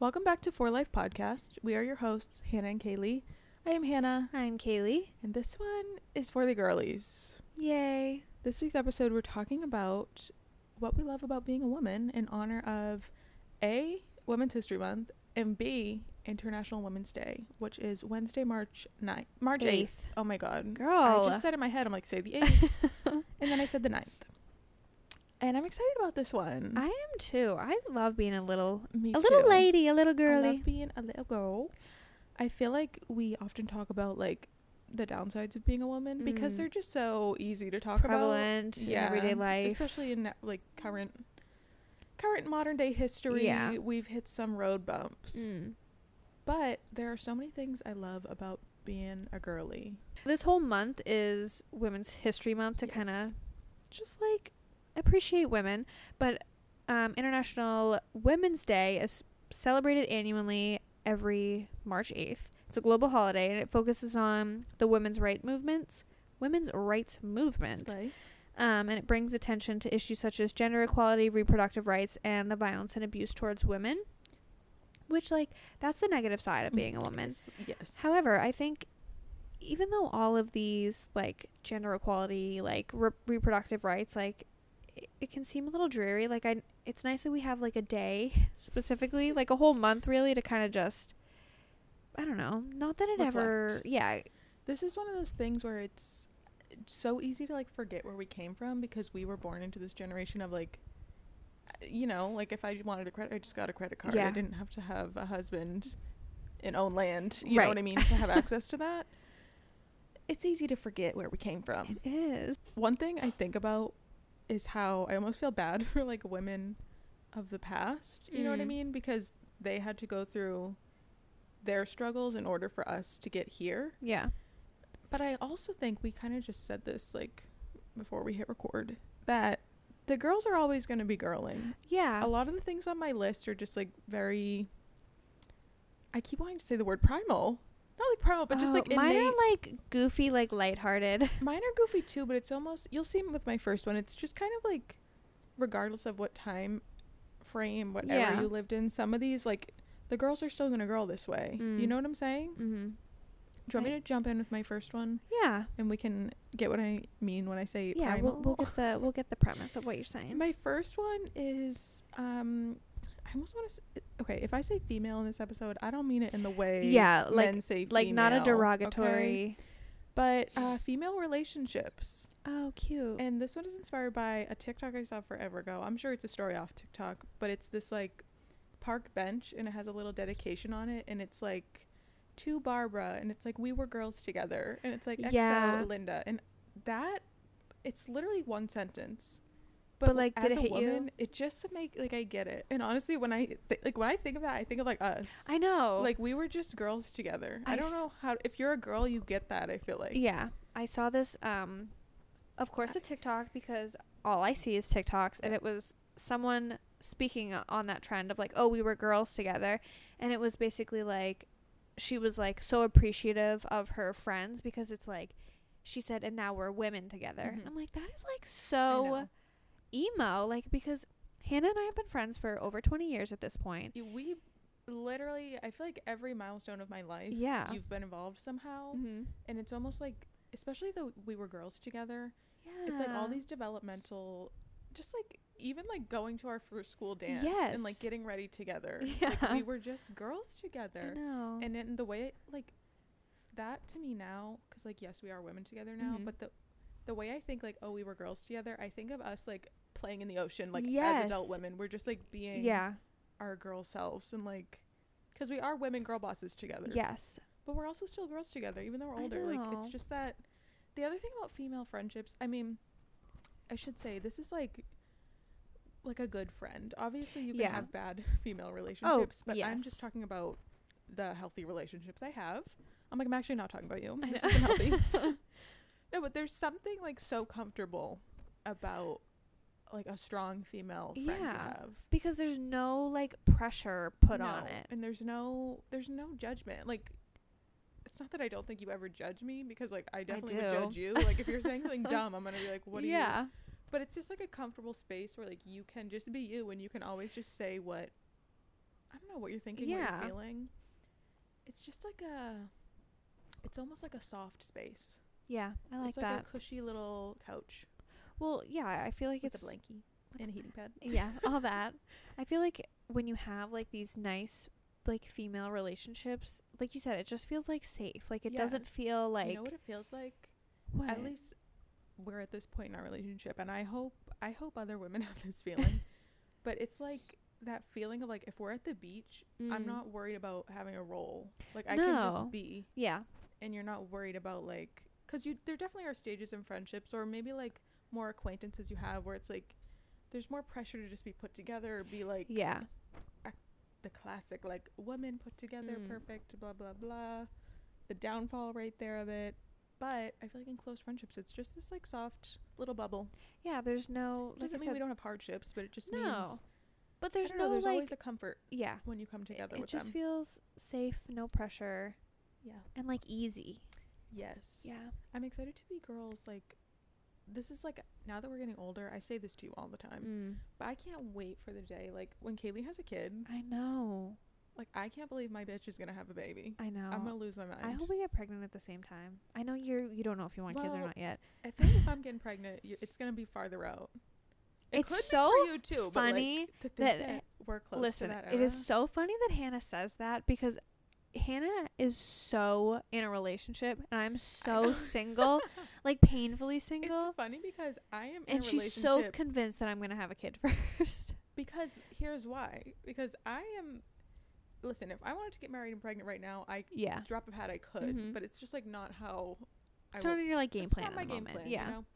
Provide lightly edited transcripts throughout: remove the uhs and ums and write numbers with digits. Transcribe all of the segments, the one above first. Welcome back to For Life Podcast. We are your hosts, Hannah and Kaylee. I am Hannah. I'm Kaylee. And this one is for the girlies. Yay. This week's episode, we're talking about what we love about being a woman in honor of A, Women's History Month, and B, International Women's Day, which is Wednesday, March 8th. Oh my God. Girl. I just said in my head, I'm like, say the 8th. And then I said the 9th. And I'm excited about this one. I am too. I love being a little lady, a little girly. I love being a little girl. I feel like we often talk about like the downsides of being a woman because they're just so easy to talk prevalent about. Yeah, in everyday life, especially in like current modern day history. Yeah. We've hit some road bumps, but there are so many things I love about being a girly. This whole month is Women's History Month to kind of just like appreciate women, but International Women's Day is celebrated annually every March 8th. It's a global holiday, and it focuses on the women's rights movement. Right. And it brings attention to issues such as gender equality, reproductive rights, and the violence and abuse towards women, which, like, that's the negative side of being a woman. Yes. However, I think even though all of these, like, gender equality, like, reproductive rights, like, it can seem a little dreary. Like, it's nice that we have like a day specifically, like a whole month really, to kind of just, I don't know, not that it reflect. Ever, yeah. This is one of those things where it's so easy to like forget where we came from because we were born into this generation of like, you know, like if I wanted a credit, I just got a credit card. Yeah. I didn't have to have a husband and own land. You know what I mean? To have access to that. It's easy to forget where we came from. It is. One thing I think about is how I almost feel bad for like women of the past, you know what I mean, because they had to go through their struggles in order for us to get here. Yeah. But I also think we kind of just said this like before we hit record, that the girls are always going to be girling. Yeah. A lot of the things on my list are just like very, I keep wanting to say the word primal. Not like primal, but just like innate. Mine are like goofy, like lighthearted. Mine are goofy too, but it's almost, you'll see with my first one, it's just kind of like regardless of what time frame, whatever you lived in, some of these, like the girls are still gonna girl this way. You know what I'm saying? Mm-hmm. Do you want me to jump in with my first one? Yeah. And we can get what I mean when I say primal. we'll get the premise of what you're saying. My first one is I almost want to say, okay, if I say female in this episode, I don't mean it in the way like men say female. Like, not a derogatory. Okay? But female relationships. Oh, cute. And this one is inspired by a TikTok I saw forever ago. I'm sure it's a story off TikTok, but it's this, like, park bench, and it has a little dedication on it, and it's, like, to Barbara, and it's, like, we were girls together, and it's, like, XO, Linda. And that, it's literally one sentence. But like, as did it hit woman, you? It just make like, I get it. And honestly, when I think of that, I think of like us. I know, like we were just girls together. I don't know how. If you're a girl, you get that. I feel like. Yeah, I saw this. Of course, a TikTok, because all I see is TikToks, and it was someone speaking on that trend of like, oh, we were girls together, and it was basically like, she was like so appreciative of her friends because it's like, she said, and now we're women together. Mm-hmm. I'm like, that is like so emo, like, because Hannah and I have been friends for over 20 years at this point. We literally, I feel like every milestone of my life, you've been involved somehow. Mm-hmm. And it's almost like, especially though we were girls together, it's like all these developmental, just like even like going to our first school dance and like getting ready together. Yeah. Like we were just girls together. I know. And in the way, like that to me now, because like, yes, we are women together now, but the way I think like, oh, we were girls together, I think of us like playing in the ocean, like as adult women, we're just like being our girl selves, and like, because we are women girl bosses together, but we're also still girls together even though we're older. Like, it's just that. The other thing about female friendships, I mean, I should say this is like a good friend. Obviously you can have bad female relationships, but I'm just talking about the healthy relationships I have. I'm like, I'm actually not talking about you. This isn't healthy. No, but there's something like so comfortable about like a strong female friend you have, because there's no like pressure put on it, and there's no judgment. Like, it's not that I don't think you ever judge me, because like I definitely would judge you. Like if you're saying something dumb, I'm gonna be like, what are you? But it's just like a comfortable space where like you can just be you, and you can always just say what I don't know what you're thinking, what you're feeling. It's just like it's almost like a soft space. Yeah, I like that. It's like a cushy little couch. Well, yeah, I feel like it's a blankie and a heating pad. Yeah, all that. I feel like when you have like these nice like female relationships, like you said, it just feels like safe. Like it doesn't feel like, you know what it feels like? What? At least we're at this point in our relationship, and I hope other women have this feeling. But it's like that feeling of like, if we're at the beach, I'm not worried about having a role. Like I can just be. Yeah. And you're not worried about like, because there definitely are stages in friendships, or maybe like more acquaintances you have, where it's like there's more pressure to just be put together, be like the classic like woman put together, perfect, blah blah blah, the downfall right there of it. But I feel like in close friendships, it's just this like soft little bubble. Yeah, there's no. It doesn't mean we don't have hardships, but it just means. But there's no. There's like, always a comfort. Yeah. When you come together with them, it just feels safe, no pressure. Yeah. And like easy. Yes. Yeah. I'm excited to be girls. Like, this is like, now that we're getting older, I say this to you all the time, but I can't wait for the day like when Kaylee has a kid. I know. Like, I can't believe my bitch is going to have a baby. I know. I'm going to lose my mind. I hope we get pregnant at the same time. I know you don't know if you want kids or not yet. I think if I'm getting pregnant, it's going to be farther out. It's so for you too, funny but like, that we're close to that era. It is so funny that Hannah says that, because Hannah is so in a relationship, and I'm so single, like painfully single. It's funny because I am in a relationship. And she's so convinced that I'm going to have a kid first. Because here's why. Because I am... Listen, if I wanted to get married and pregnant right now, I drop a pad, I could, but it's just like not how it's not in your like game plan. It's not my game plan, you know?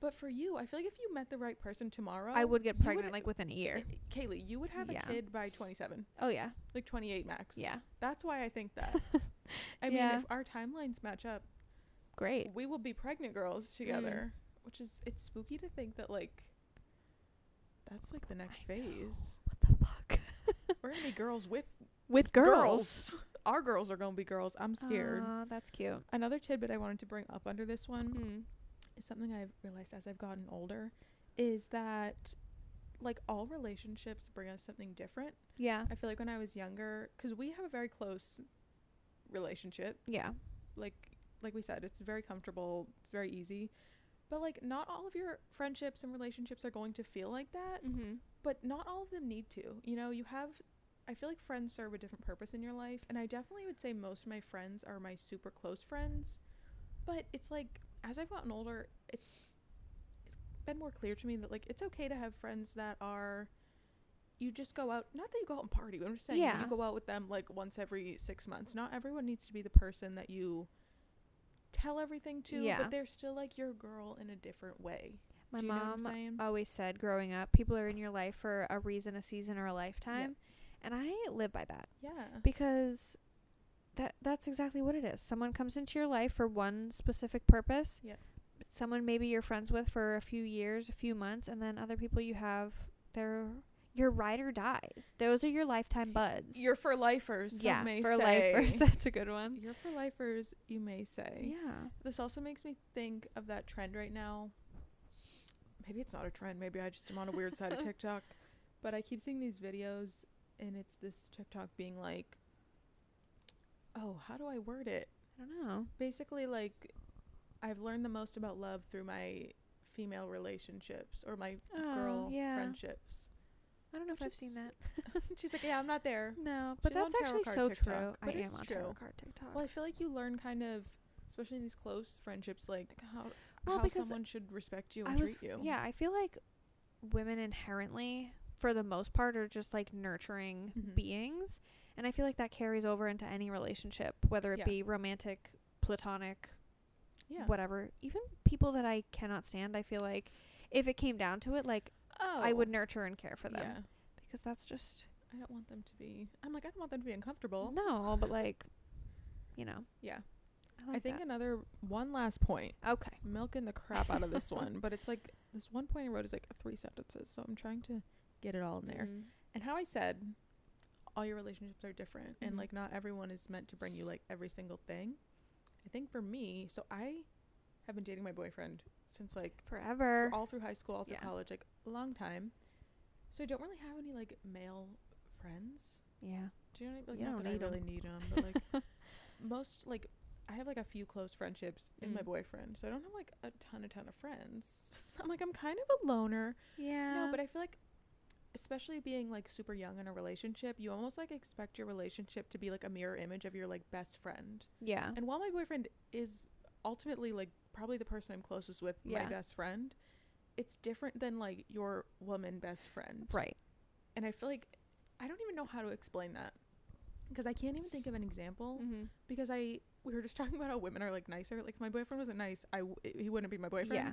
But for you, I feel like if you met the right person tomorrow, I would get pregnant like within a year. Kaylee, you would have a kid by 27. Oh yeah, like 28 max. Yeah, that's why I think that. I mean, if our timelines match up, great. We will be pregnant girls together, which is it's spooky to think that like that's like the next phase. What the fuck? We're gonna be girls with girls. Our girls are gonna be girls. I'm scared. Aww, that's cute. Another tidbit I wanted to bring up under this one is something I've realized as I've gotten older, is that like all relationships bring us something different. Yeah, I feel like when I was younger, because we have a very close relationship. Yeah, like we said, it's very comfortable, it's very easy. But like not all of your friendships and relationships are going to feel like that, but not all of them need to. You know, you have, I feel like friends serve a different purpose in your life, and I definitely would say most of my friends are my super close friends. But it's like, as I've gotten older, it's been more clear to me that like it's okay to have friends that are, you just go out, not that you go out and party, but I'm just saying you go out with them like once every 6 months. Not everyone needs to be the person that you tell everything to, but they're still like your girl in a different way. My mom always said growing up, people are in your life for a reason, a season, or a lifetime. Yeah. And I live by that. Yeah. Because that's exactly what it is. Someone comes into your life for one specific purpose. Yeah. Someone maybe you're friends with for a few years, a few months, and then other people you have, they're your ride or dies. Those are your lifetime buds. You're for lifers. Yeah, some may for say. Lifers. That's a good one. You're for lifers, you may say. Yeah. This also makes me think of that trend right now. Maybe it's not a trend. Maybe I just am on a weird side of TikTok. But I keep seeing these videos, and it's this TikTok being like, oh, how do I word it? I don't know. Basically, like, I've learned the most about love through my female relationships or my girl friendships. I don't know if I've seen that. She's like, yeah, I'm not there. No, but that's actually so true. I am on tarot card TikTok. Well, I feel like you learn kind of, especially in these close friendships, like how someone should respect you and treat you. Yeah, I feel like women inherently, for the most part, are just like nurturing beings. And I feel like that carries over into any relationship, whether it be romantic, platonic, whatever. Even people that I cannot stand, I feel like if it came down to it, like, I would nurture and care for them because that's just, I don't want them to be, I'm like, I don't want them to be uncomfortable. No, but like, you know. Yeah. I think that. Another one last point. Okay. Milking the crap out of this one, but it's like this one point I wrote is like 3 sentences, so I'm trying to get it all in there. And how I said all your relationships are different and like not everyone is meant to bring you like every single thing. I think for me, so I have been dating my boyfriend since like forever, all through high school, all through college, like a long time, so I don't really have any like male friends. Yeah. Do you know what I mean? Like, not that I really need them, but like most, like I have like a few close friendships in my boyfriend, so I don't have like a ton of friends. I'm like, I'm kind of a loner. Yeah. No, but I feel like, especially being like super young in a relationship, you almost like expect your relationship to be like a mirror image of your like best friend. Yeah. And while my boyfriend is ultimately like probably the person I'm closest with, my best friend, it's different than like your woman best friend. Right. And I feel like I don't even know how to explain that, because I can't even think of an example, because we were just talking about how women are like nicer. Like if my boyfriend wasn't nice, he wouldn't be my boyfriend. Yeah.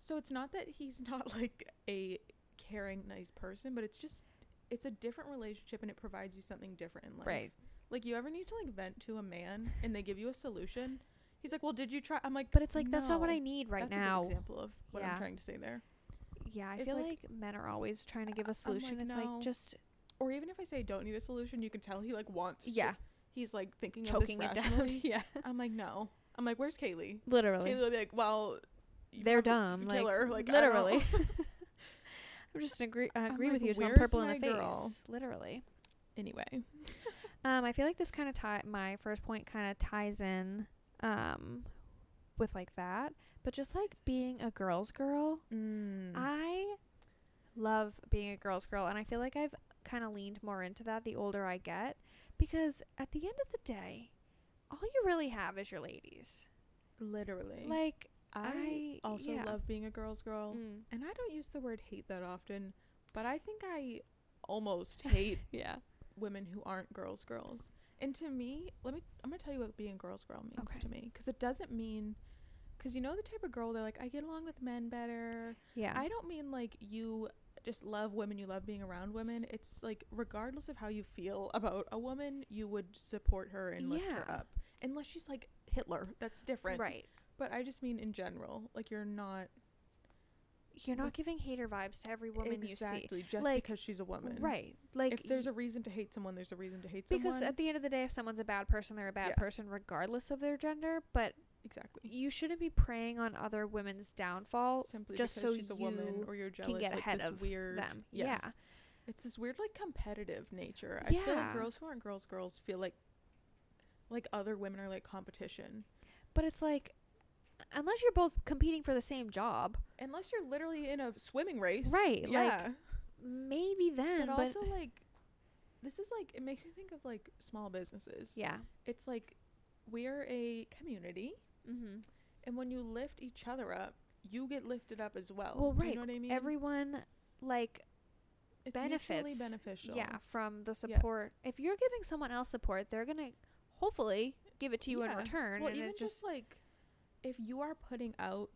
So it's not that he's not like a caring, nice person, but it's just, it's a different relationship and it provides you something different in life. Right. Like, you ever need to like vent to a man and they give you a solution, he's like, well, did you try? I'm like, but it's like, no, that's not what I need right now. That's an example of what I'm trying to say there. Yeah. I feel like men are always trying to give a solution. Like, it's no. Like, just, or even if I say don't need a solution, you can tell he like wants to, he's like thinking choking of this rationally. It down. Yeah. I'm like, no. I'm like, where's Kaylee? Literally. Kaylee will be like, well, they're dumb. Like, killer. Like, literally. I'm just agree like, with you. It's not purple in the face. Girl? Literally. Anyway. I feel like this kind of my first point kind of ties in with like that, but just like being a girl's girl. I love being a girl's girl, and I feel like I've kind of leaned more into that the older I get, because at the end of the day, all you really have is your ladies. Literally. Like, I also love being a girl's girl, and I don't use the word hate that often, but I think I almost hate women who aren't girls girls. And to me, I'm gonna tell you what being a girl's girl means to me, because it doesn't mean, because you know the type of girl they're like, I get along with men better. Yeah. I don't mean like you just love women, you love being around women. It's like, regardless of how you feel about a woman, you would support her and lift her up, unless she's like Hitler. That's different. Right. But I just mean in general, like, you're not giving hater vibes to every woman you see. Exactly, just like, because she's a woman. Right. Like, if there's a reason to hate someone, there's a reason to hate someone. Because at the end of the day, if someone's a bad person, they're a bad person regardless of their gender. But exactly, you shouldn't be preying on other women's downfall simply just because she's a woman, or you're jealous, can get ahead of them. Yeah. It's this weird like competitive nature. I feel like girls who aren't girls feel like other women are like competition. But it's like, unless you're both competing for the same job, unless you're literally in a swimming race, right? Yeah, like, maybe then. But also, like, this is like, it makes me think of like small businesses. Yeah, it's like, we're a community, and when you lift each other up, you get lifted up as well. Well, right. Do you know what I mean? Everyone like benefits. It's mutually beneficial. Yeah, from the support. Yeah. If you're giving someone else support, they're gonna hopefully give it to you in return. Well, and even just like, if you are putting out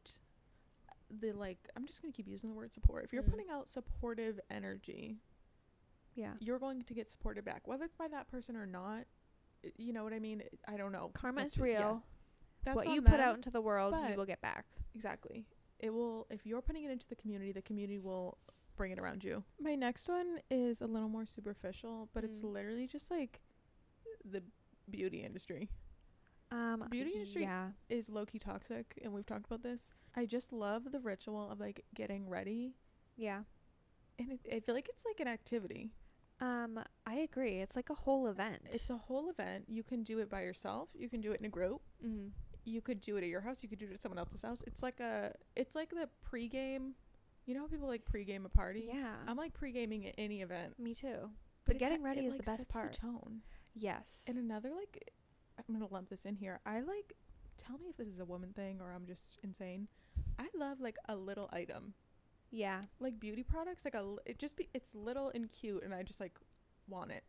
the, like, I'm just going to keep using the word support. If you're putting out supportive energy, you're going to get supported back, whether it's by that person or not. You know what I mean? I don't know. Karma is real. Yeah. That's what you put out into the world, you will get back. Exactly. It will, if you're putting it into the community will bring it around you. My next one is a little more superficial, but it's literally just like the beauty industry. Beauty industry is low-key toxic, and we've talked about this. I just love the ritual of like getting ready. Yeah. And I feel like it's like an activity. I agree. It's like a whole event. It's a whole event. You can do it by yourself. You can do it in a group. You could do it at your house. You could do it at someone else's house. It's like the pregame. You know how people like pregame a party? Yeah. I'm like pregaming at any event. Me too. But getting ready is like the best part. The tone. Yes. And another like, I'm gonna lump this in here, I like, tell me if this is a woman thing or I'm just insane, I love like a little item. Yeah, like beauty products, like it's little and cute, and I just like want it.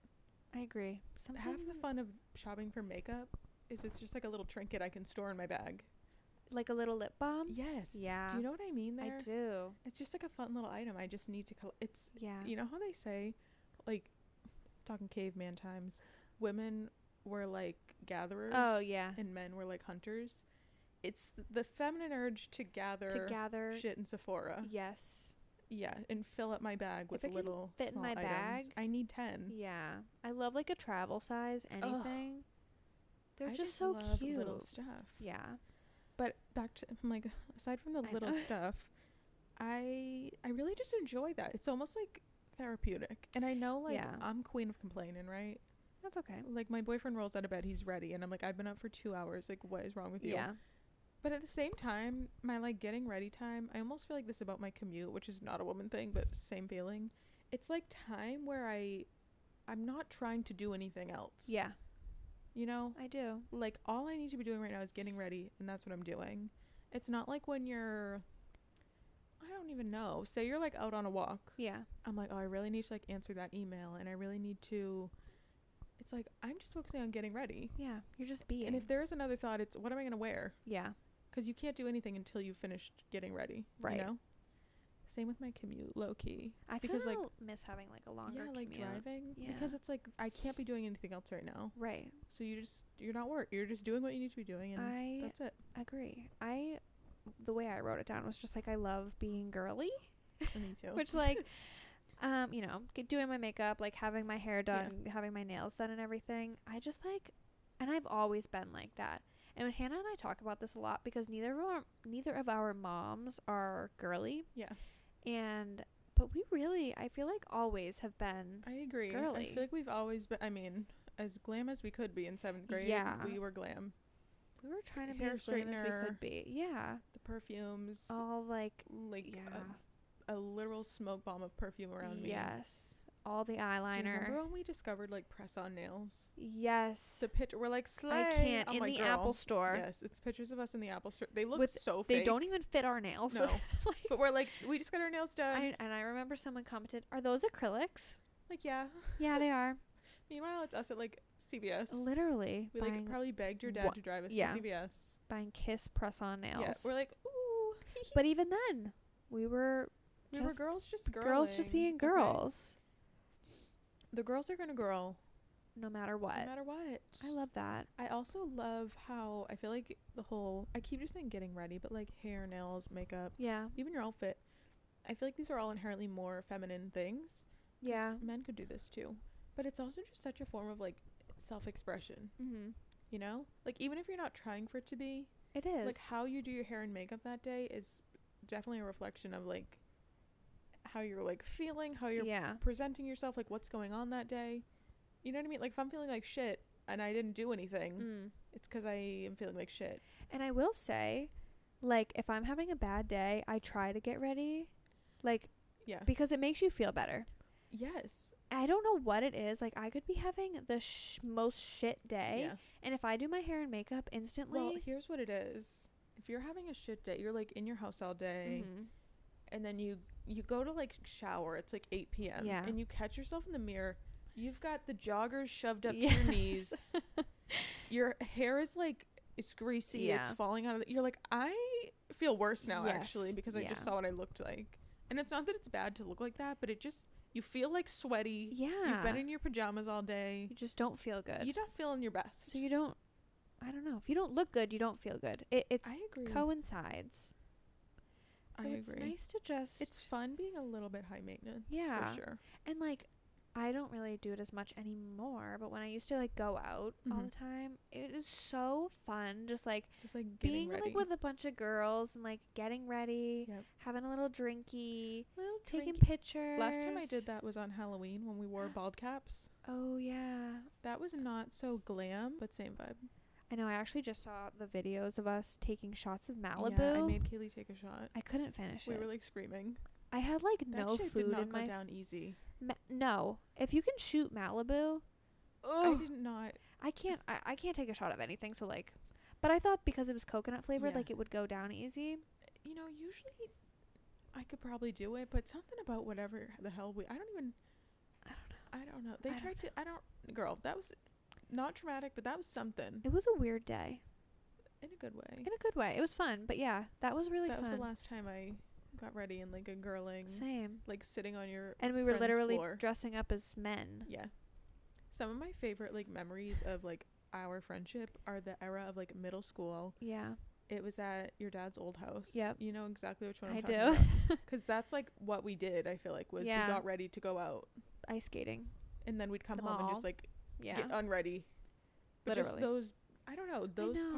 I agree. Half the fun of shopping for makeup is it's just like a little trinket I can store in my bag, like a little lip balm. Yes. Yeah. Do you know what I mean there? I do. It's just like a fun little item I just need to it's you know how they say, like, talking caveman times, women were like gatherers. Oh yeah. And men were like hunters. It's the feminine urge to gather shit in Sephora. Yes. Yeah. And fill up my bag with little fit small in my items. Bag I need 10. Yeah, I love like a travel size anything. Ugh. They're just so love cute little stuff. Yeah. But back to, I'm like, aside from the little stuff, I really just enjoy that. It's almost like therapeutic. And I know, like, yeah. I'm queen of complaining, right? That's okay. Like, my boyfriend rolls out of bed, he's ready, and I'm like, I've been up for 2 hours, like, what is wrong with you? Yeah. But at the same time, my, like, getting ready time, I almost feel like this about my commute, which is not a woman thing, but same feeling. It's like time where I'm not trying to do anything else. Yeah. You know? I do. Like, all I need to be doing right now is getting ready, and that's what I'm doing. It's not like when you're, I don't even know, say you're, like, out on a walk. Yeah. I'm like, oh, I really need to, like, answer that email, and I really need to, it's like, I'm just focusing on getting ready. Yeah. You're just being. And if there is another thought, it's, what am I going to wear? Yeah. Because you can't do anything until you've finished getting ready. Right. You know? Same with my commute, low-key. I kind of miss having, like, a longer commute. Yeah, like, driving. Yeah. Because it's, like, I can't be doing anything else right now. Right. So you're not work. You're just doing what you need to be doing, and that's it. I agree. The way I wrote it down was just, like, I love being girly. Me too. Which, like, you know, doing my makeup, like, having my hair done, having my nails done and everything. I just, like, and I've always been like that. And Hannah and I talk about this a lot because neither of our moms are girly. Yeah. But we really, I feel like, always have been. I agree. Girly. I feel like we've always been. I mean, as glam as we could be in 7th grade, yeah, we were glam. We were trying to be as glam as we could be. Yeah. The perfumes. All like yeah. a literal smoke bomb of perfume around me. Yes. All the eyeliner. Do you remember when we discovered, like, press-on nails? Yes. The picture, we're like, slay. I can't. I'm in the Apple store. Yes, it's pictures of us in the Apple store. They look so fake. They don't even fit our nails. No. Like, but we're like, we just got our nails done. And I remember someone commented, are those acrylics? Like, yeah. Yeah, they are. Meanwhile, it's us at, like, CVS. Literally. We, like, probably begged your dad to drive us to CVS. Buying Kiss press-on nails. Yeah, we're like, ooh. But even then, we were girls just girling. Girls just being girls. Okay. The girls are going to girl. No matter what. No matter what. I love that. I also love how I feel like I keep just saying getting ready, but, like, hair, nails, makeup. Yeah. Even your outfit. I feel like these are all inherently more feminine things. Yeah. Men could do this too. But it's also just such a form of, like, self-expression. Mm-hmm. You know? Like, even if you're not trying for it to be. It is. Like, how you do your hair and makeup that day is definitely a reflection of, like, how you're, like, feeling, how you're presenting yourself, like, what's going on that day. You know what I mean? Like, if I'm feeling like shit and I didn't do anything, it's because I am feeling like shit. And I will say, like, if I'm having a bad day, I try to get ready. Like, yeah, because it makes you feel better. Yes. I don't know what it is. Like, I could be having the most shit day. Yeah. And if I do my hair and makeup instantly. Well, here's what it is. If you're having a shit day, you're, like, in your house all day. Mm-hmm. And then you go to, like, shower. It's, like, 8 p.m. Yeah. And you catch yourself in the mirror. You've got the joggers shoved up to your knees. Your hair is, like, it's greasy. Yeah. It's falling out of you're like, I feel worse now, actually, because I just saw what I looked like. And it's not that it's bad to look like that, but it just, you feel, like, sweaty. Yeah. You've been in your pajamas all day. You just don't feel good. You're not feeling your best. So you don't, I don't know. If you don't look good, you don't feel good. I agree. Coincides. So it's nice to just... It's fun being a little bit high maintenance. Yeah. For sure. And, like, I don't really do it as much anymore, but when I used to, like, go out all the time, it is so fun just, like, being, ready. Like, with a bunch of girls and, like, getting ready, having a little drinky, taking pictures. Last time I did that was on Halloween when we wore bald caps. Oh, yeah. That was not so glam, but same vibe. I know. I actually just saw the videos of us taking shots of Malibu. Yeah, I made Kaylee take a shot. I couldn't finish it. We were, like, screaming. I had, like, no food in my... That shit did not go down easy. No. If you can shoot Malibu... Ugh. I did not... I can't take a shot of anything, so, like... But I thought because it was coconut flavored, like, it would go down easy. You know, usually I could probably do it, but something about whatever the hell we... I don't know. They tried to... I don't... Girl, that was... Not traumatic, but that was something. It was a weird day. In a good way. It was fun, but yeah, that was really fun. That was the last time I got ready in, like, a girling. Same. Like, sitting on your And we were literally floor. Dressing up as men. Yeah. Some of my favorite, like, memories of, like, our friendship are the era of, like, middle school. Yeah. It was at your dad's old house. Yep. You know exactly which one I'm talking about. Because that's, like, what we did, I feel like, was we got ready to go out. Ice skating. And then we'd come home and just, like... get unready. But literally. Just those, I don't know,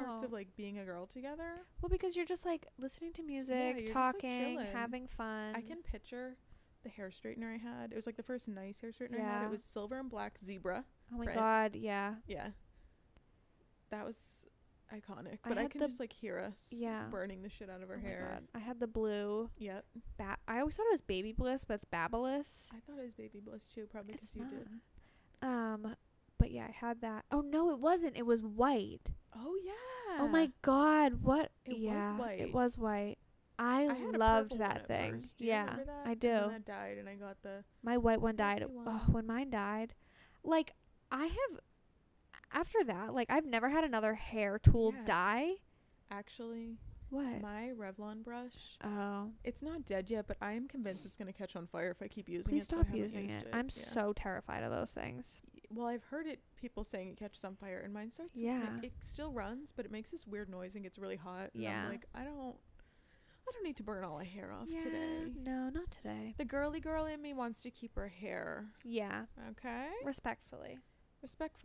parts of, like, being a girl together. Well, because you're just, like, listening to music, talking, just, like, having fun. I can picture the hair straightener I had. It was like the first nice hair straightener I had. It was silver and black zebra. Oh my god, yeah. Yeah. That was iconic. But I can just like hear us burning the shit out of our hair. God. I had the blue. Yep. I always thought it was Babyliss, but it's Babyliss. I thought it was Babyliss too, probably because you did. But yeah, I had that. Oh no, it wasn't. It was white. Oh yeah. Oh my god, what? It was white. It was white. I loved that thing. Do you remember that? I do. And that died, and I got my white one died. Oh, when mine died, like I have. After that, like I've never had another hair tool die. Actually, what? My Revlon brush. Oh, it's not dead yet, but I am convinced it's gonna catch on fire if I keep using it. Please stop using it. I'm so terrified of those things. Well, I've heard people saying it catches on fire, and mine starts. Yeah, it still runs, but it makes this weird noise and gets really hot. And I'm like, I don't need to burn all my hair off today. No, not today. The girly girl in me wants to keep her hair. Yeah. Okay. Respectfully,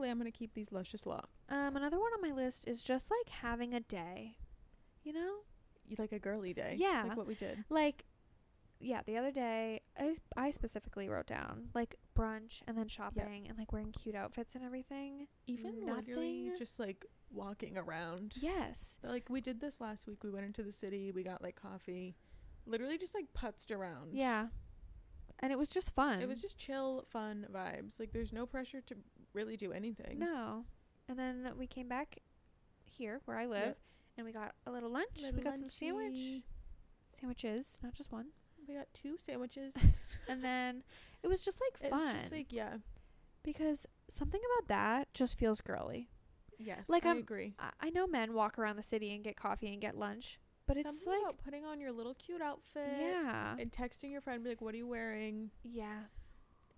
I'm going to keep these luscious long. Another one on my list is just like having a day, you know? Like a girly day. Yeah. Like what we did. Like, yeah, the other day, I specifically wrote down like brunch and then shopping and like wearing cute outfits and everything. Even literally just like walking around. Yes. Like we did this last week. We went into the city. We got like coffee. Literally just like putzed around. Yeah. And it was just fun. It was just chill, fun vibes. Like there's no pressure to really do anything. No. And then we came back here where I live and we got a little lunch. We got some sandwiches, not just one. We got two sandwiches. And then it was just like fun. It's just like, yeah. Because something about that just feels girly. Yes, like I agree. I know men walk around the city and get coffee and get lunch, but it's like about putting on your little cute outfit. Yeah. And texting your friend, be like, what are you wearing? Yeah.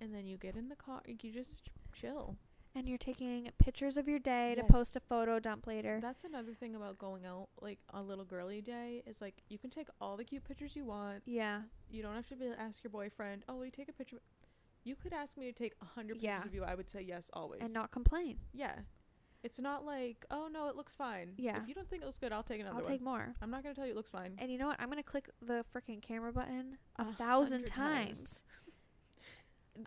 And then you get in the car, you just chill. And you're taking pictures of your day to post a photo dump later. That's another thing about going out, like, a little girly day is, like, you can take all the cute pictures you want. Yeah. You don't have to ask your boyfriend, oh, will you take a picture? You could ask me to take 100 pictures of you. I would say yes always. And not complain. Yeah. It's not like, oh, no, it looks fine. Yeah. If you don't think it looks good, I'll take another one. I'll take more. I'm not going to tell you it looks fine. And you know what? I'm going to click the freaking camera button 1,000 times.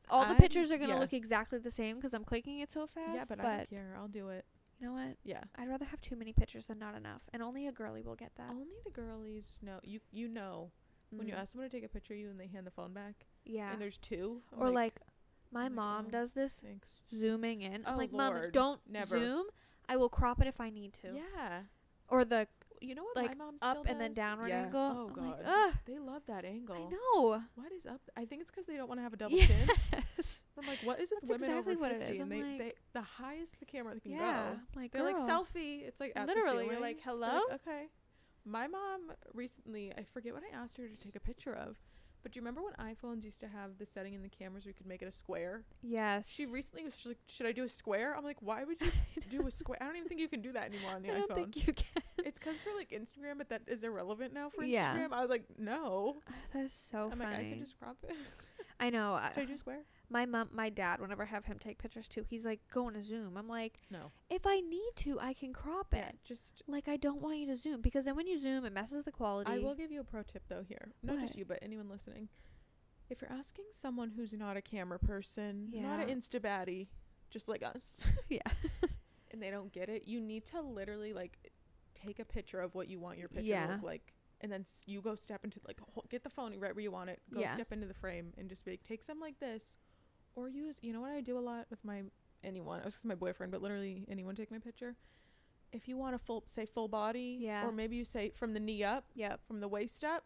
All the pictures are going to look exactly the same because I'm clicking it so fast. Yeah, but I don't care. I'll do it. You know what? Yeah. I'd rather have too many pictures than not enough. And only a girly will get that. Only the girlies know. You know when you ask someone to take a picture of you and they hand the phone back. Yeah. And there's two. I'm or like my mom does this zooming in. I'm like, Lord, Mom, don't zoom. I will crop it if I need to. Yeah. Or the, you know what, like my mom still up does? And then downward angle. Oh god, like, they love that angle. I know. What is up? I think it's because they don't want to have a double chin. I'm like, what is it? That's women exactly over 50 what it is. And they the highest the camera can go. I'm like, they're girl. Like selfie. It's like literally. You're like, hello. Like, okay. My mom recently, I forget what I asked her to take a picture of, but do you remember when iPhones used to have the setting in the cameras where you could make it a square? Yes. She recently was like, should I do a square? I'm like, why would you do a square? I don't even think you can do that anymore on the iPhone. I don't think you can. It's because for like Instagram, but that is irrelevant now for Instagram. Yeah. I was like, no. That is so funny. I'm like, I can just crop it. I know. Should I do a square? My dad, whenever I have him take pictures too, he's like, go on a zoom. I'm like, no. If I need to, I can crop it. Yeah, just like, I don't want you to zoom, because then when you zoom, it messes the quality. I will give you a pro tip though here. Not just you, but anyone listening. If you're asking someone who's not a camera person, not an Insta baddie, just like us, and they don't get it, you need to literally like take a picture of what you want your picture to look like. And then you go step into like, get the phone right where you want it. Go step into the frame and just be like, take some like this. Or use, you know what I do a lot with I was with my boyfriend, but literally anyone take my picture. If you want a full body, or maybe you say from the knee up, from the waist up,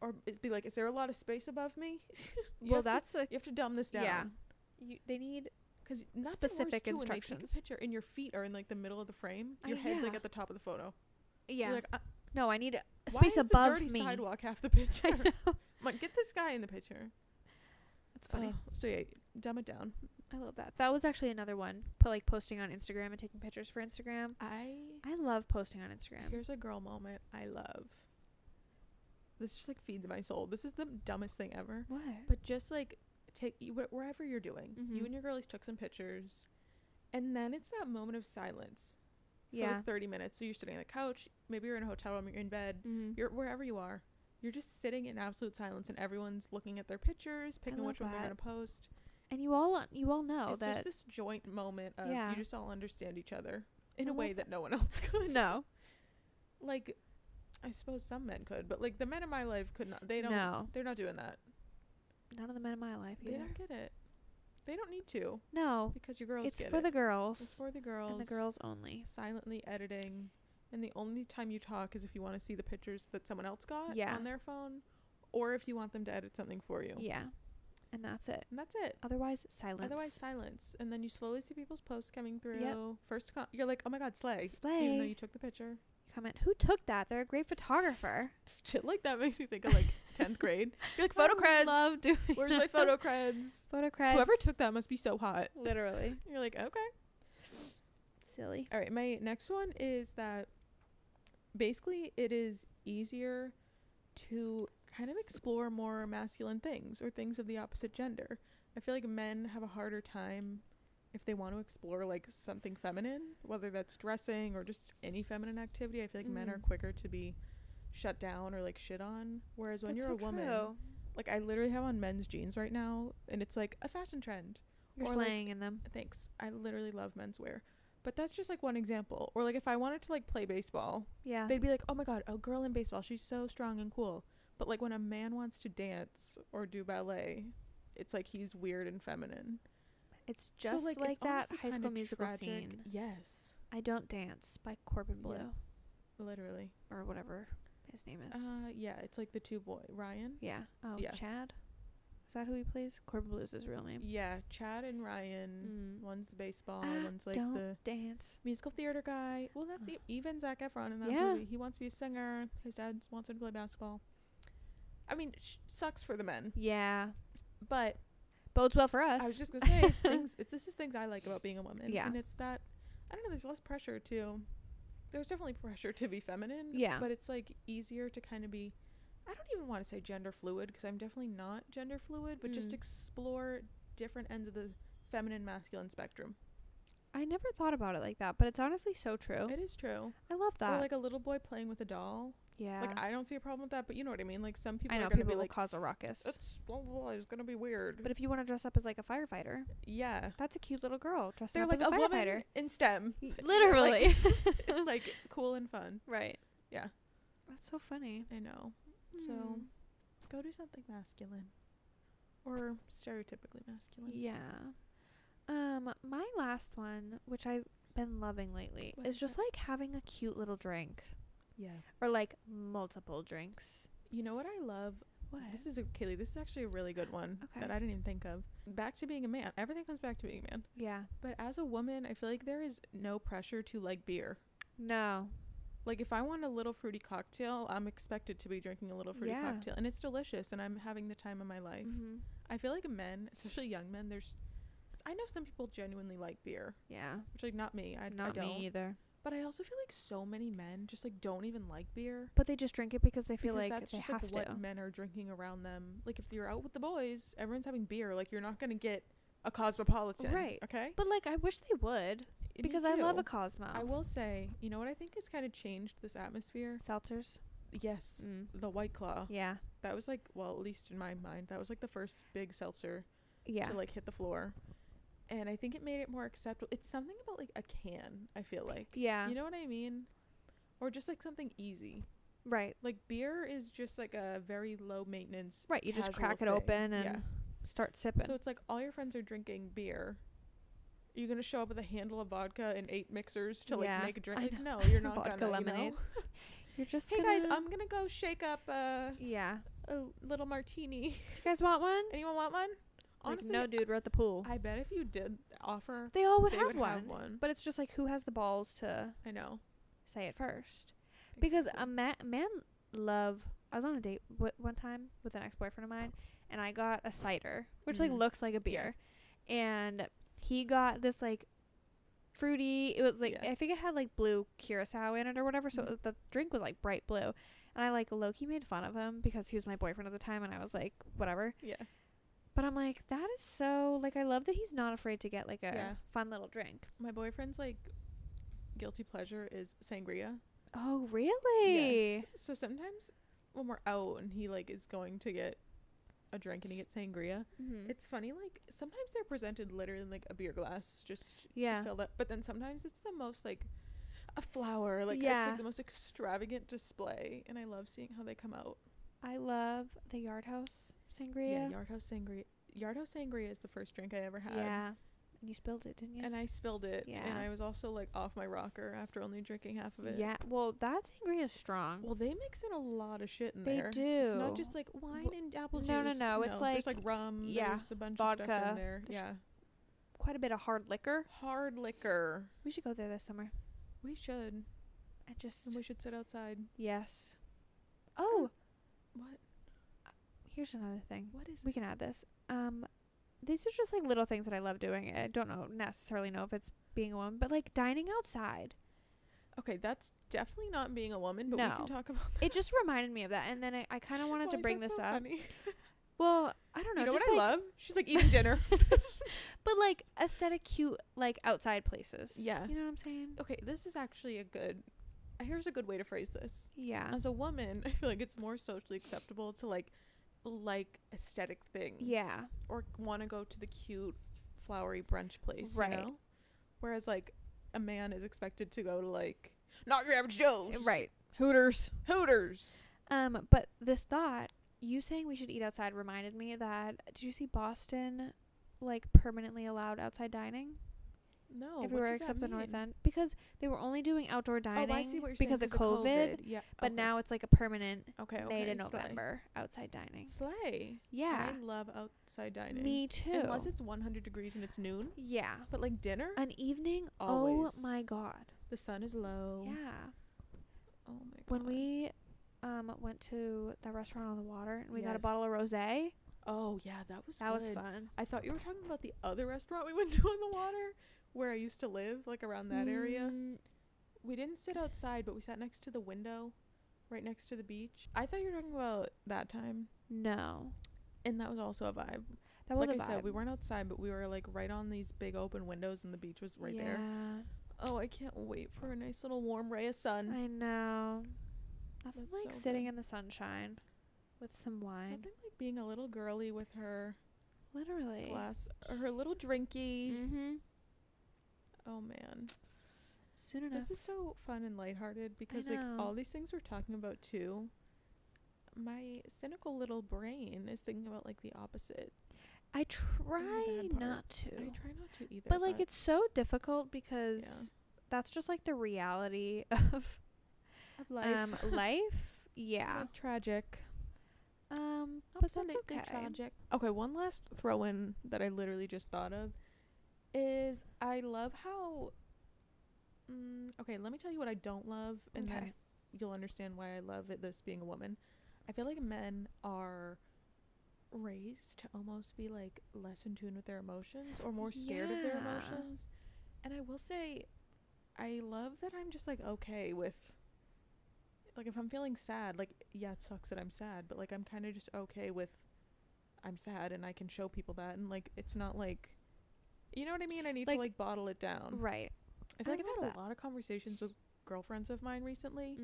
or it'd be like, is there a lot of space above me? You have to dumb this down. Yeah, they need specific instructions. When they take a picture and your feet are in like the middle of the frame, your head's like at the top of the photo. Yeah. You're like, no, I need a space above me. Why is the dirty sidewalk half the picture? I know. I'm like, get this guy in the picture. It's funny. So yeah, dumb it down. I love that. That was actually another one. Put like posting on Instagram and taking pictures for Instagram. I love posting on Instagram. Here's a girl moment I love. This just like feeds my soul. This is the dumbest thing ever. What? But just like wherever you're doing, you and your girlies took some pictures, and then it's that moment of silence. For like 30 minutes. So you're sitting on the couch. Maybe you're in a hotel room. You're in bed. You're wherever you are. you're just sitting in absolute silence and everyone's looking at their pictures, picking which one they're going to post. And you all know it's that. It's just this joint moment of you just all understand each other in a way that no one else could. No. Like, I suppose some men could, but like the men in my life could not. They don't. No. They're not doing that. None of the men in my life either. They don't get it. They don't need to. No. Because your girls get it. It's for the girls. It's for the girls. And the girls only. Silently editing. And the only time you talk is if you want to see the pictures that someone else got on their phone, or if you want them to edit something for you. Yeah. And that's it. And that's it. Otherwise, silence. And then you slowly see people's posts coming through. Yep. First, you're like, oh my God, slay. Slay. Even though you took the picture. Comment, who took that? They're a great photographer. Shit like that makes me think of like 10th grade. You're like, photo creds. Love doing Where's my photo creds? Photo creds. Whoever took that must be so hot. Literally. You're like, okay. Silly. All right. My next one is that basically it is easier to kind of explore more masculine things or things of the opposite gender. I feel like men have a harder time if they want to explore like something feminine, whether that's dressing or just any feminine activity. I feel like men are quicker to be shut down or like shit on, whereas when you're a woman, like I literally have on men's jeans right now and it's like a fashion trend. You're slaying like, in them. Thanks. I literally love menswear. But that's just like one example. Or like if I wanted to like play baseball, they'd be like, oh my God, a girl in baseball, she's so strong and cool. But like when a man wants to dance or do ballet, it's like he's weird and feminine. It's just so like it's that High School Musical scene. Yes. I Don't Dance by Corbin Bleu. Yeah. Literally. Or whatever his name is. Yeah, it's like the two boy. Ryan? Yeah. Oh, yeah. Chad? Is that who he plays? Corbin Bleu's his real name. Yeah, Chad and Ryan. One's the baseball, one's like the dance musical theater guy. Well, that's even Zac Efron in that movie. He wants to be a singer. His dad wants him to play basketball. I mean, sucks for the men. Yeah. But bodes well for us. I was just gonna say this is things I like about being a woman. Yeah. And it's that I don't know, there's less pressure to there's definitely pressure to be feminine. Yeah. But it's like easier to kind of be I don't even want to say gender fluid because I'm definitely not gender fluid, but just explore different ends of the feminine masculine spectrum. I never thought about it like that, but it's honestly so true. It is true. I love that. Or like a little boy playing with a doll. Yeah. Like, I don't see a problem with that, but you know what I mean? Like, some people are going to be like, cause a ruckus. It's going to be weird. But if you want to dress up as, like, a firefighter. Yeah. That's a cute little girl dressed up like as a firefighter. They're, like, a woman in STEM. Literally. Like, it's, like, cool and fun. Right. Yeah. That's so funny. I know. So, go do something masculine. Or stereotypically masculine. Yeah. My last one, which I've been loving lately, is just, like, having a cute little drink. Yeah. Or like multiple drinks. You know what I love? What? This is Kaylee. This is actually a really good one that I didn't even think of. Back to being a man. Everything comes back to being a man. Yeah. But as a woman, I feel like there is no pressure to like beer. No. Like if I want a little fruity cocktail, I'm expected to be drinking a little fruity cocktail. And it's delicious and I'm having the time of my life. Mm-hmm. I feel like men, especially young men, I know some people genuinely like beer. Yeah. Which like not me. I don't. Not me either. But I also feel like so many men just, like, don't even like beer. But they just drink it because they feel like they have to. Because that's just, like, what men are drinking around them. Like, if you're out with the boys, everyone's having beer. Like, you're not going to get a Cosmopolitan. Right. Okay? But, like, I wish they would. Because I love a Cosmo. I will say, you know what I think has kind of changed this atmosphere? Seltzers. Yes. The White Claw. Yeah. That was, like, well, at least in my mind, that was, like, the first big seltzer to, like, hit the floor. And I think it made it more acceptable. It's something about, like, a can, I feel like. Yeah. You know what I mean? Or just, like, something easy. Right. Like, beer is just, like, a very low-maintenance Right. You just crack it open and start sipping. So it's, like, all your friends are drinking beer. You're going to show up with a handle of vodka and 8 mixers to, like, make a drink? Like, no, you're not going to, vodka lemonade. You know? You're just Hey, guys, I'm going to go shake up a little martini. Do you guys want one? Anyone want one? Honestly, like, no, dude, we're at the pool. I bet if you did offer, they would have one. But it's just like, who has the balls to say it first? Exactly. Because a man love. I was on a date one time with an ex-boyfriend of mine, and I got a cider, which like looks like a beer, and he got this like fruity. It was like I think it had like blue curacao in it or whatever. So the drink was like bright blue, and I like low-key made fun of him because he was my boyfriend at the time, and I was like whatever. Yeah. But I'm like, that is so, like, I love that he's not afraid to get, like, a fun little drink. My boyfriend's, like, guilty pleasure is sangria. Oh, really? Yes. So sometimes, when we're out and he like is going to get a drink and he gets sangria, mm-hmm. it's funny, like sometimes they're presented literally in, like a beer glass just filled up, but then sometimes it's the most like a flower, like it's like the most extravagant display, and I love seeing how they come out. I love the Yardhouse sangria. Yardhouse sangria is the first drink I ever had. Yeah. And you spilled it, didn't you? And I spilled it. Yeah. And I was also like off my rocker after only drinking half of it. Yeah. Well, that sangria is strong. Well, they mix in a lot of shit in there. They do. It's not just like wine and apple juice. No. It's like there's like rum. Yeah. There's a bunch of stuff in there. There's quite a bit of hard liquor. We should go there this summer. We should. We should sit outside. Yes. Oh. What? Here's another thing. What is? We can add this. These are just like little things that I love doing. I don't necessarily know if it's being a woman, but like dining outside. Okay, that's definitely not being a woman, but we can talk about that. It just reminded me of that, and then I kind of wanted to bring this up. Funny? Well, I don't know. You know what I love? She's like eating dinner. But like aesthetic, cute, like outside places. Yeah. You know what I'm saying? Okay, this is actually here's a good way to phrase this. Yeah. As a woman, I feel like it's more socially acceptable to like aesthetic things, yeah, or want to go to the cute flowery brunch place, right, you know? Whereas like a man is expected to go to like not your average Joe's, right, Hooters. But this thought, you saying we should eat outside, reminded me that, did you see Boston like permanently allowed outside dining? No, everywhere except the North End, because they were only doing outdoor dining. Oh, I see what you're saying, because of COVID. Yeah, but now it's like a permanent May to November outside dining. Slay. Yeah, I love outside dining. Me too. Unless it's 100 degrees and it's noon. Yeah, but like dinner, an evening. Always. Oh my god, the sun is low. Yeah. Oh my god. When we went to that restaurant on the water and we got a bottle of rosé. Oh yeah, that was fun. I thought you were talking about the other restaurant we went to on the water. Where I used to live, like around that area. We didn't sit outside, but we sat next to the window, right next to the beach. I thought you were talking about that time. No. And that was also a vibe. That was like a vibe. Like I said, we weren't outside, but we were like right on these big open windows and the beach was right there. Oh, I can't wait for a nice little warm ray of sun. I know. Nothing like sitting in the sunshine with some wine. Nothing like being a little girly with her. Literally. Glass, or her little drinky. Mm-hmm. Oh man, soon enough. This is so fun and lighthearted because like all these things we're talking about too, my cynical little brain is thinking about like the opposite. I try not to either. But like it's so difficult because that's just like the reality of life. Life, yeah, like, tragic. But that's okay. Tragic. Okay, one last throw-in that I literally just thought of. Is I love how okay, let me tell you what I don't love, and then you'll understand why I love it, this being a woman. I feel like men are raised to almost be like less in tune with their emotions or more scared of their emotions, and I will say I love that I'm just like okay with like if I'm feeling sad, like it sucks that I'm sad, but like I'm kind of just okay with I'm sad, and I can show people that, and like it's not like, you know what I mean? I need to like bottle it down. Right. I feel like I've had a lot of conversations with girlfriends of mine recently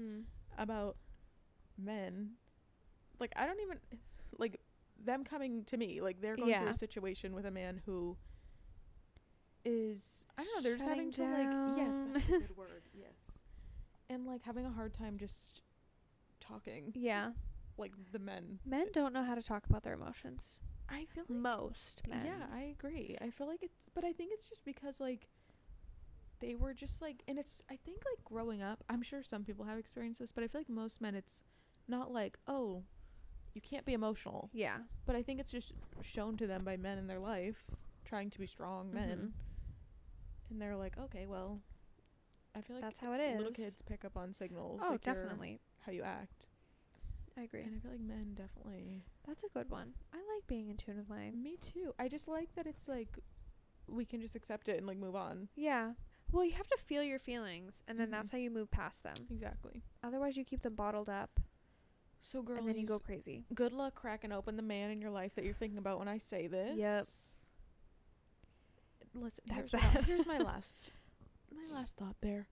about men. Like I don't even like them coming to me. Like they're going through a situation with a man who is, I don't know, they're shutting just having down. To like, yes, that's a good word. Yes. And like having a hard time just talking. Yeah. Like the men. Men don't know how to talk about their emotions. I feel like most men. Yeah, I agree. I feel like it's, but I think it's just because like they were just like, and it's, I think like growing up, I'm sure some people have experienced this, but I feel like most men, it's not like, oh, you can't be emotional. Yeah. But I think it's just shown to them by men in their life trying to be strong men. And they're like, okay, well, I feel like that's how it is. Little kids pick up on signals. Oh, like definitely. How you act. I agree. And I feel like men definitely. That's a good one. I like being in tune with mine. Me too. I just like that it's like we can just accept it and like move on. Yeah. Well, you have to feel your feelings, and then that's how you move past them. Exactly. Otherwise, you keep them bottled up. So, girlies, and then you go crazy. Good luck cracking open the man in your life that you're thinking about when I say this. Yep. Listen, here's my last thought there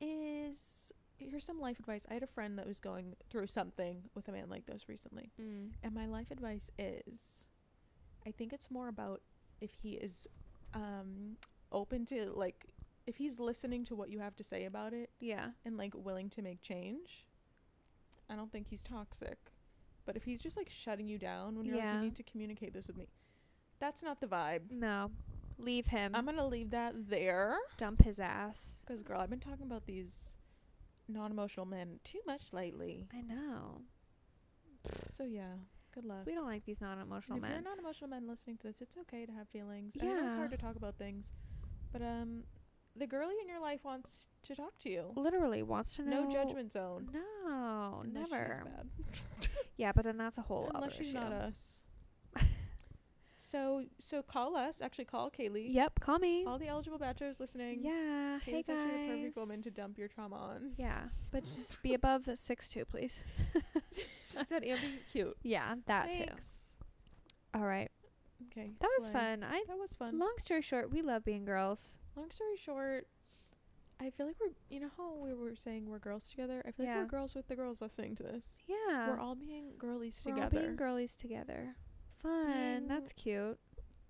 is here's some life advice. I had a friend that was going through something with a man like this recently. And my life advice is, I think it's more about if he is open to, like, if he's listening to what you have to say about it. Yeah. And, like, willing to make change. I don't think he's toxic. But if he's just, like, shutting you down when you're like, you need to communicate this with me. That's not the vibe. No. Leave him. I'm going to leave that there. Dump his ass. Because, girl, I've been talking about these non-emotional men too much lately. I know. So, yeah. Good luck. We don't like these non-emotional men. If you're non-emotional men listening to this, it's okay to have feelings. Yeah. I know it's hard to talk about things. But, the girlie in your life wants to talk to you. Literally wants to know. No judgment zone. No, unless never. She's bad. Yeah, but then that's a whole other issue. Unless she's not us. So call us. Actually, call Kaylee. Yep, call me. All the eligible bachelors listening. Yeah, Kaylee's hey guys. Actually the perfect woman to dump your trauma on. Yeah, but just be above 6'2", please. Just that Amber cute. Yeah, that thanks. Too. All right. Okay. That was fun. That was fun. Long story short, we love being girls. Long story short, I feel like we're, you know how we were saying we're girls together? I feel like we're girls with the girls listening to this. Yeah. We're all being girlies together. All being girlies together. Fun. That's cute.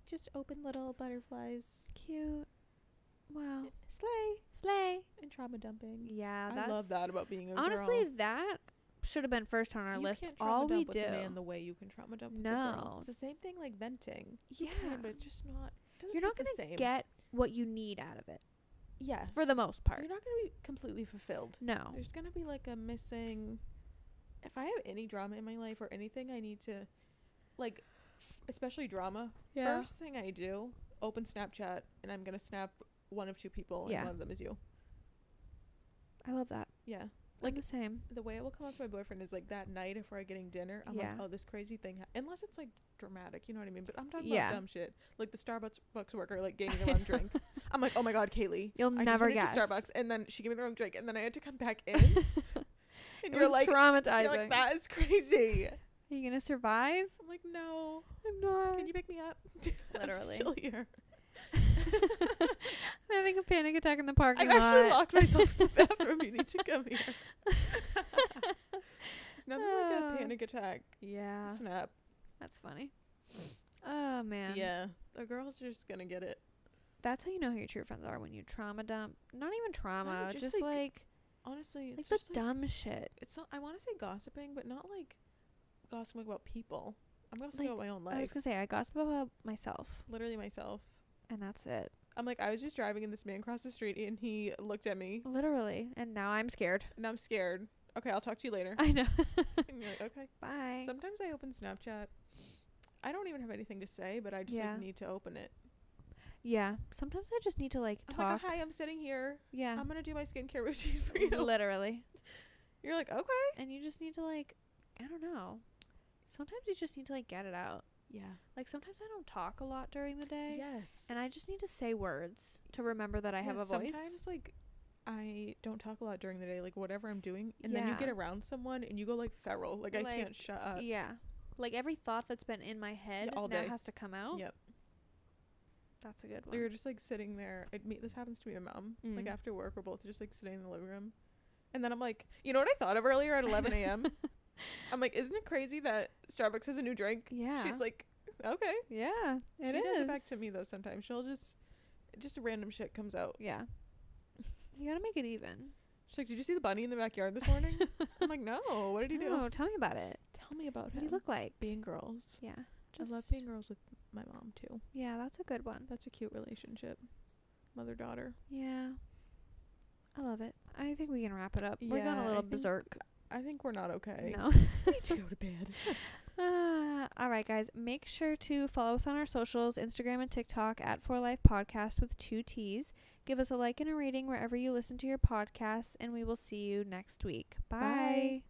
Just open little butterflies. Cute. Wow. Slay. And trauma dumping. Yeah. I love that about being a girl. Honestly, that should have been first on our list. You can't trauma dump with a man the way you can trauma dump with a girl. It's the same thing like venting. Yeah. You can, but it's just not. You're not going to get what you need out of it. Yeah. For the most part. You're not going to be completely fulfilled. No. There's going to be like a missing. If I have any drama in my life or anything, I need to, like, especially drama, first thing I do, open Snapchat, and I'm gonna snap one of two people, and one of them is you. I love that. Yeah, like I'm the same. The way it will come up to my boyfriend is like that night if we're getting dinner, I'm like, oh, this crazy thing unless it's like dramatic, you know what I mean? But I'm talking about dumb shit, like the Starbucks worker like gave me the wrong drink. I'm like, oh my god, Kaylee, you'll I never guess. To Starbucks, and then she gave me the wrong drink, and then I had to come back in. And you're like traumatizing. You're like, that is crazy. Are you gonna survive? I'm like, no, I'm not. Can you pick me up? Literally. I'm still here. I'm having a panic attack in the parking lot. I've actually locked myself in the bathroom. You need to come here. Nothing like a panic attack. Yeah. Snap. That's funny. Oh man. Yeah. The girls are just gonna get it. That's how you know who your true friends are, when you trauma dump. Not even trauma. No, just like honestly, it's like just dumb shit. It's not. I want to say gossiping, but not like. Gossip about people. I'm gossiping about my own life. I was gonna say I gossip about myself, literally myself, and that's it. I'm like, I was just driving and this man crossed the street and he looked at me, literally, and now I'm scared. Okay, I'll talk to you later. I know. And you're like, okay, bye. Sometimes I open Snapchat. I don't even have anything to say, but I just like, need to open it. Yeah, sometimes I just need to like talk. I'm like, hi, I'm sitting here. Yeah, I'm gonna do my skincare routine for you. Literally. You're like, okay, and you just need to like, I don't know. Sometimes you just need to like get it out. Yeah. Like sometimes I don't talk a lot during the day. Yes. And I just need to say words to remember that I have a voice. Sometimes like I don't talk a lot during the day, like whatever I'm doing, and then you get around someone and you go like feral, like I can't shut up. Yeah. Like every thought that's been in my head all day has to come out. Yep. That's a good one. We were just like sitting there. This happens to me and my mom. Mm-hmm. Like after work, we're both just like sitting in the living room, and then I'm like, you know what I thought of earlier at 11 a.m. I'm like, isn't it crazy that Starbucks has a new drink? Yeah. She's like, okay. Yeah, it is. She does it back to me, though, sometimes. She'll just random shit comes out. Yeah. You gotta make it even. She's like, did you see the bunny in the backyard this morning? I'm like, no. What did he do? No, tell me about it. Tell me about him. What do you look like? Being girls. Yeah. I love being girls with my mom, too. Yeah, that's a good one. That's a cute relationship. Mother-daughter. Yeah. I love it. I think we can wrap it up. Yeah, we're going a little berserk. I think we're not okay. No. We need to go to bed. All right, guys. Make sure to follow us on our socials, Instagram and TikTok at For Life Podcast with 2 T's. Give us a like and a rating wherever you listen to your podcasts, and we will see you next week. Bye.